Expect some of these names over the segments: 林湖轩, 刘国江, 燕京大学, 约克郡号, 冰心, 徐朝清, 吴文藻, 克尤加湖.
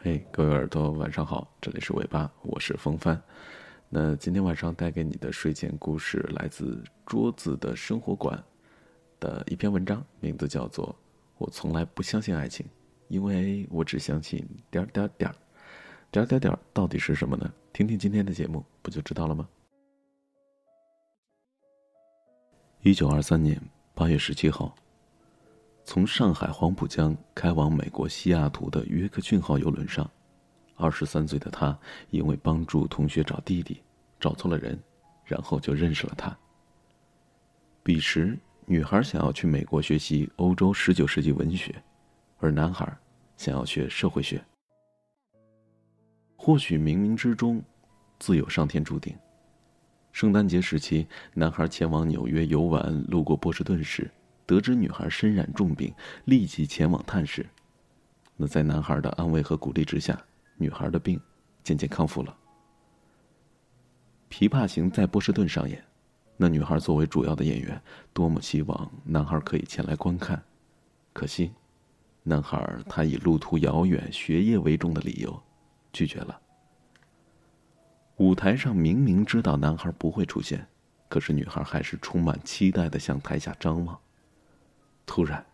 嘿，各位耳朵晚上好，这里是尾巴，我是风帆。那今天晚上带给你的睡前故事来自桌子的生活馆的一篇文章，名字叫做我从来不相信爱情，因为我只相信点点点点点点到底是什么呢？听听今天的节目不就知道了吗？1923年8月17号，从上海黄浦江开往美国西雅图的约克郡号邮轮上，23岁的他因为帮助同学找弟弟，找错了人，然后就认识了他。彼时，女孩想要去美国学习欧洲19世纪文学，而男孩想要学社会学。或许冥冥之中，自有上天注定。圣诞节时期，男孩前往纽约游玩，路过波士顿时，得知女孩身染重病，立即前往探视。那在男孩的安慰和鼓励之下，女孩的病渐渐康复了。《琵琶行》在波士顿上演，那女孩作为主要的演员，多么希望男孩可以前来观看。可惜，男孩他以路途遥远、学业为重的理由，拒绝了。舞台上明明知道男孩不会出现，可是女孩还是充满期待地向台下张望。突然，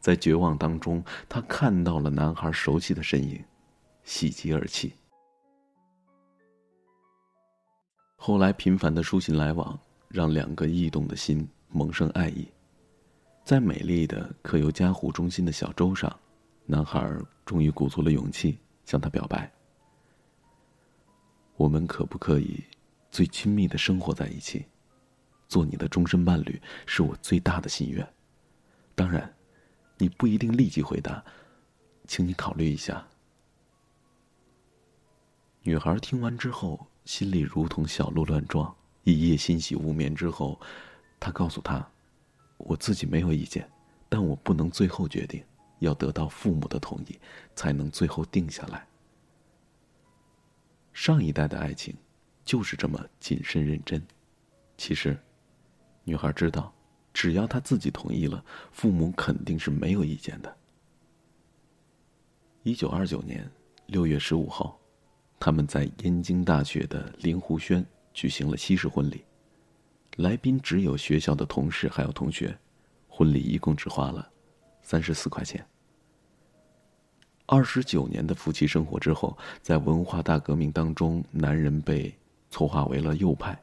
在绝望当中，他看到了男孩熟悉的身影，喜极而泣。后来频繁的书信来往，让两个驿动的心萌生爱意。在美丽的克尤加湖中心的小舟上，男孩终于鼓足了勇气向她表白：我们可不可以最亲密的生活在一起？做你的终身伴侣是我最大的心愿。当然，你不一定立即回答，请你考虑一下。女孩听完之后，心里如同小鹿乱撞，一夜欣喜无眠之后，她告诉他：我自己没有意见，但我不能最后决定，要得到父母的同意，才能最后定下来。上一代的爱情，就是这么谨慎认真。其实，女孩知道只要他自己同意了，父母肯定是没有意见的。1929年6月15号，他们在燕京大学的林湖轩举行了西式婚礼，来宾只有学校的同事还有同学，婚礼一共只花了34块钱。29年的夫妻生活之后，在文化大革命当中，男人被错划为了右派。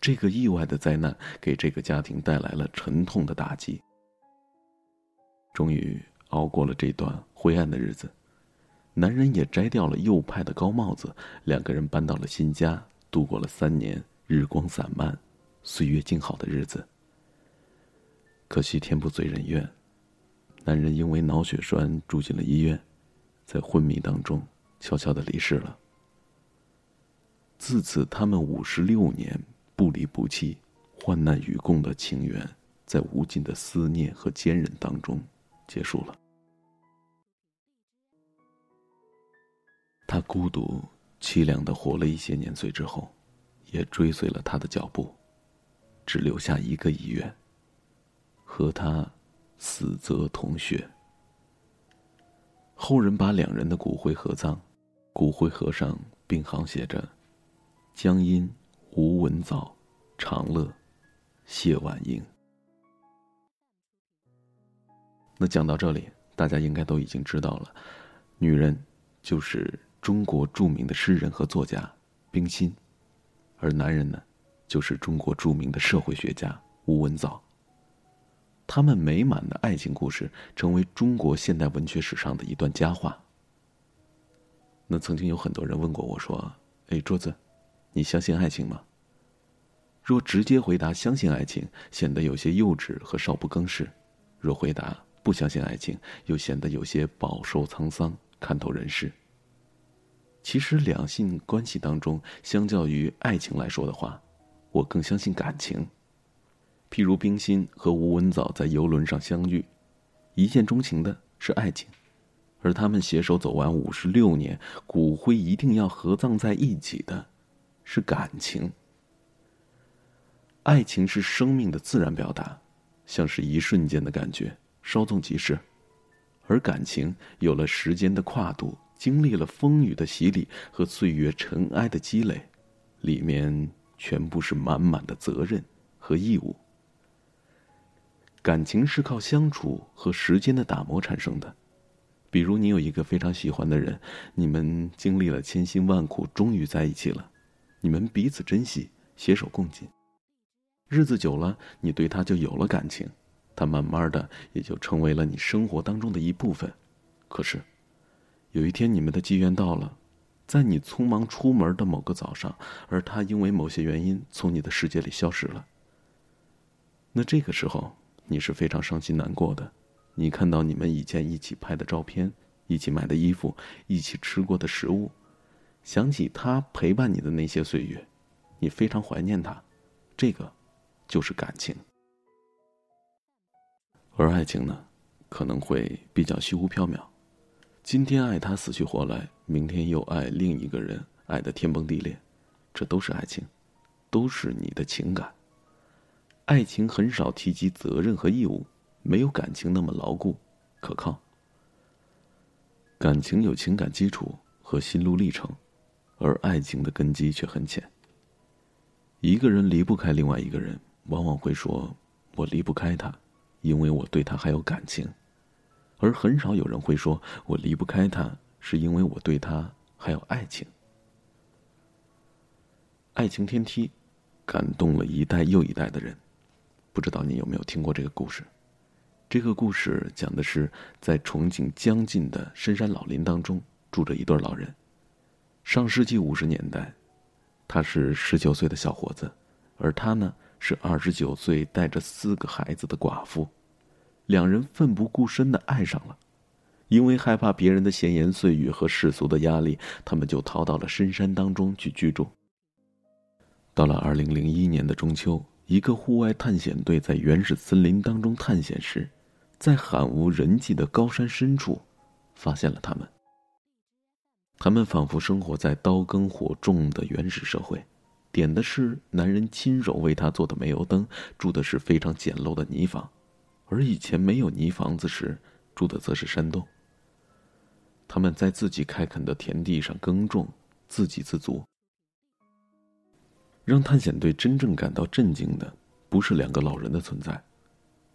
这个意外的灾难给这个家庭带来了沉痛的打击。终于熬过了这段灰暗的日子，男人也摘掉了右派的高帽子，两个人搬到了新家，度过了3年日光散漫、岁月静好的日子。可惜天不遂人愿，男人因为脑血栓住进了医院，在昏迷当中悄悄地离世了。自此，他们56年不离不弃、患难与共的情缘，在无尽的思念和坚韧当中结束了。他孤独、凄凉地活了一些年岁之后，也追随了他的脚步，只留下一个遗愿：和他死则同穴。后人把两人的骨灰合葬，骨灰盒上并行写着：江阴、吴文藻、长乐、谢婉英。那讲到这里，大家应该都已经知道了，女人就是中国著名的诗人和作家冰心，而男人呢，就是中国著名的社会学家吴文藻。他们美满的爱情故事，成为中国现代文学史上的一段佳话。那曾经有很多人问过我说：哎，桌子，你相信爱情吗？若直接回答相信爱情，显得有些幼稚和少不更事；若回答不相信爱情，又显得有些饱受沧桑、看透人世。其实两性关系当中，相较于爱情来说的话，我更相信感情。譬如冰心和吴文藻在游轮上相遇，一见钟情的是爱情，而他们携手走完56年，骨灰一定要合葬在一起的是感情。爱情是生命的自然表达，像是一瞬间的感觉，稍纵即逝；而感情有了时间的跨度经历了风雨的洗礼和岁月尘埃的积累，里面全部是满满的责任和义务。感情是靠相处和时间的打磨产生的，比如你有一个非常喜欢的人，你们经历了千辛万苦，终于在一起了，你们彼此珍惜，携手共进，日子久了，你对他就有了感情，他慢慢的也就成为了你生活当中的一部分。可是有一天你们的机缘到了，在你匆忙出门的某个早上，而他因为某些原因从你的世界里消失了。那这个时候你是非常伤心难过的，你看到你们以前一起拍的照片，一起买的衣服，一起吃过的食物，想起他陪伴你的那些岁月，你非常怀念他，这个就是感情。而爱情呢，可能会比较虚无缥缈，今天爱他死去活来，明天又爱另一个人，爱得天崩地裂，这都是爱情，都是你的情感。爱情很少提及责任和义务，没有感情那么牢固可靠。感情有情感基础和心路历程，而爱情的根基却很浅。一个人离不开另外一个人，往往会说我离不开他，因为我对他还有感情，而很少有人会说我离不开他，是因为我对他还有爱情。爱情天梯感动了一代又一代的人，不知道你有没有听过这个故事。这个故事讲的是在重庆江津的深山老林当中住着一对老人。上世纪50年代，他是19岁的小伙子，而他呢是29岁带着4个孩子的寡妇。两人奋不顾身地爱上了，因为害怕别人的闲言碎语和世俗的压力，他们就逃到了深山当中去居住。到了2001年的中秋，一个户外探险队在原始森林当中探险时，在罕无人迹的高山深处发现了他们。他们仿佛生活在刀耕火种的原始社会，点的是男人亲手为他做的煤油灯，住的是非常简陋的泥房，而以前没有泥房子时住的则是山洞。他们在自己开垦的田地上耕种，自给自足。让探险队真正感到震惊的不是两个老人的存在，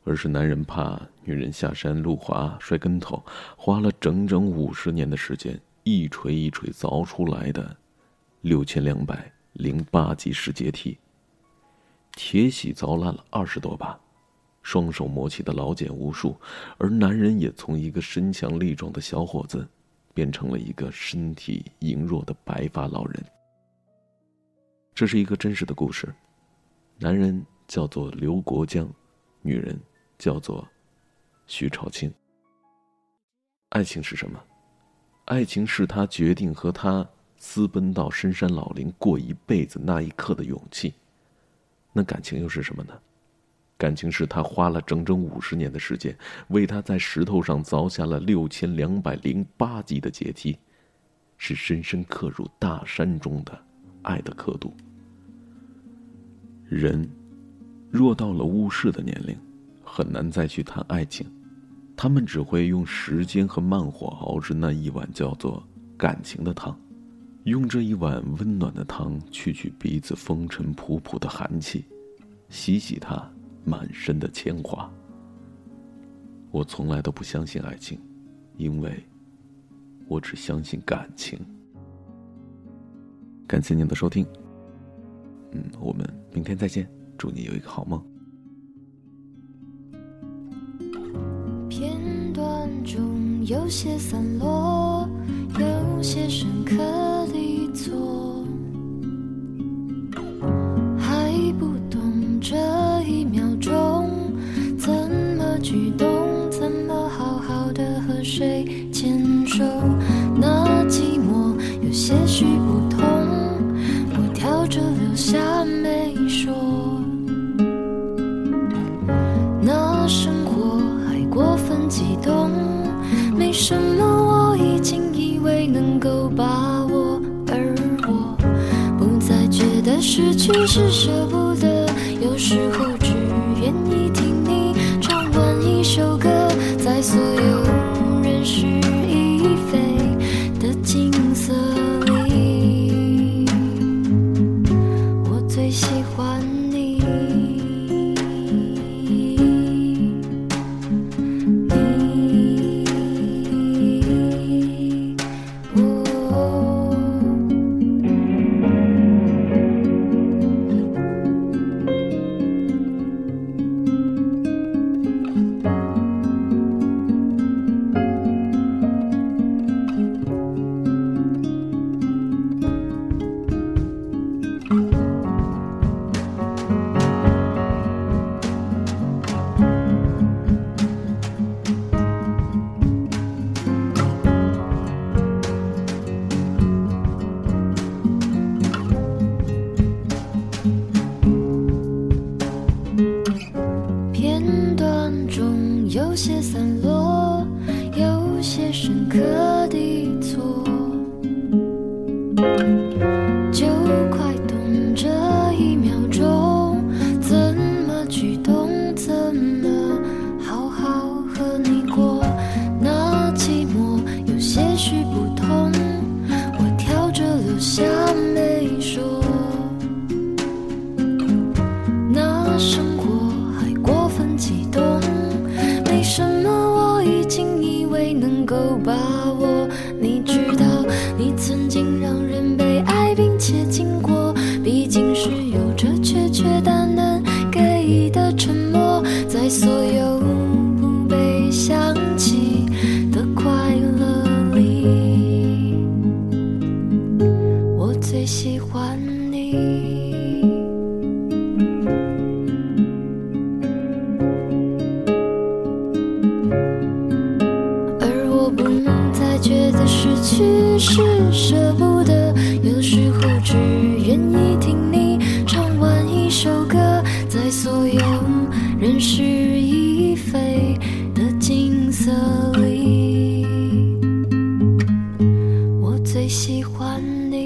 而是男人怕女人下山路滑摔跟头，花了整整50年的时间一锤一锤凿出来的6208级石阶梯。铁铣凿烂了20多把，双手磨起的老茧无数，而男人也从一个身强力壮的小伙子变成了一个身体羸弱的白发老人。这是一个真实的故事，男人叫做刘国江，女人叫做徐朝清。爱情是什么？爱情是他决定和他私奔到深山老林过一辈子那一刻的勇气。那感情又是什么呢？感情是他花了整整50年的时间，为他在石头上凿下了6208级的阶梯，是深深刻入大山中的爱的刻度。人若到了物事的年龄，很难再去谈爱情，他们只会用时间和慢火熬制那一碗叫做感情的汤，用这一碗温暖的汤去去彼此风尘仆仆的寒气，洗洗它满身的铅华。我从来都不相信爱情，因为我只相信感情。感谢您的收听，我们明天再见，祝你有一个好梦。片段中有些散落，有些深刻离座，还不懂这一秒钟怎么举动，怎么好好的和谁牵手。那寂寞有些许不同，我挑着留下没说。那生活还过分激动，没什么我已经以为能够把握，而我不再觉得失去是舍不得，有时候只愿意听你唱完一首歌，在所有人是一非的有些散落，有些深刻地错，就快懂这一秒钟怎么举动，怎么好好和你过。那寂寞有些许不同，我挑着留下没说。那生活还过分激动，没什么我已经以为能够把握。你知道你曾经让人被爱并且经过，毕竟是有着确确淡淡给予的沉默，在所有不被想起的快乐里，我最喜欢你。觉得失去是舍不得，有时候只愿意听你唱完一首歌，在所有人是亦非的景色里，我最喜欢你。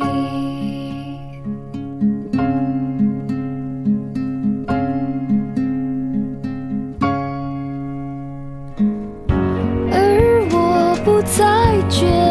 而我不再觉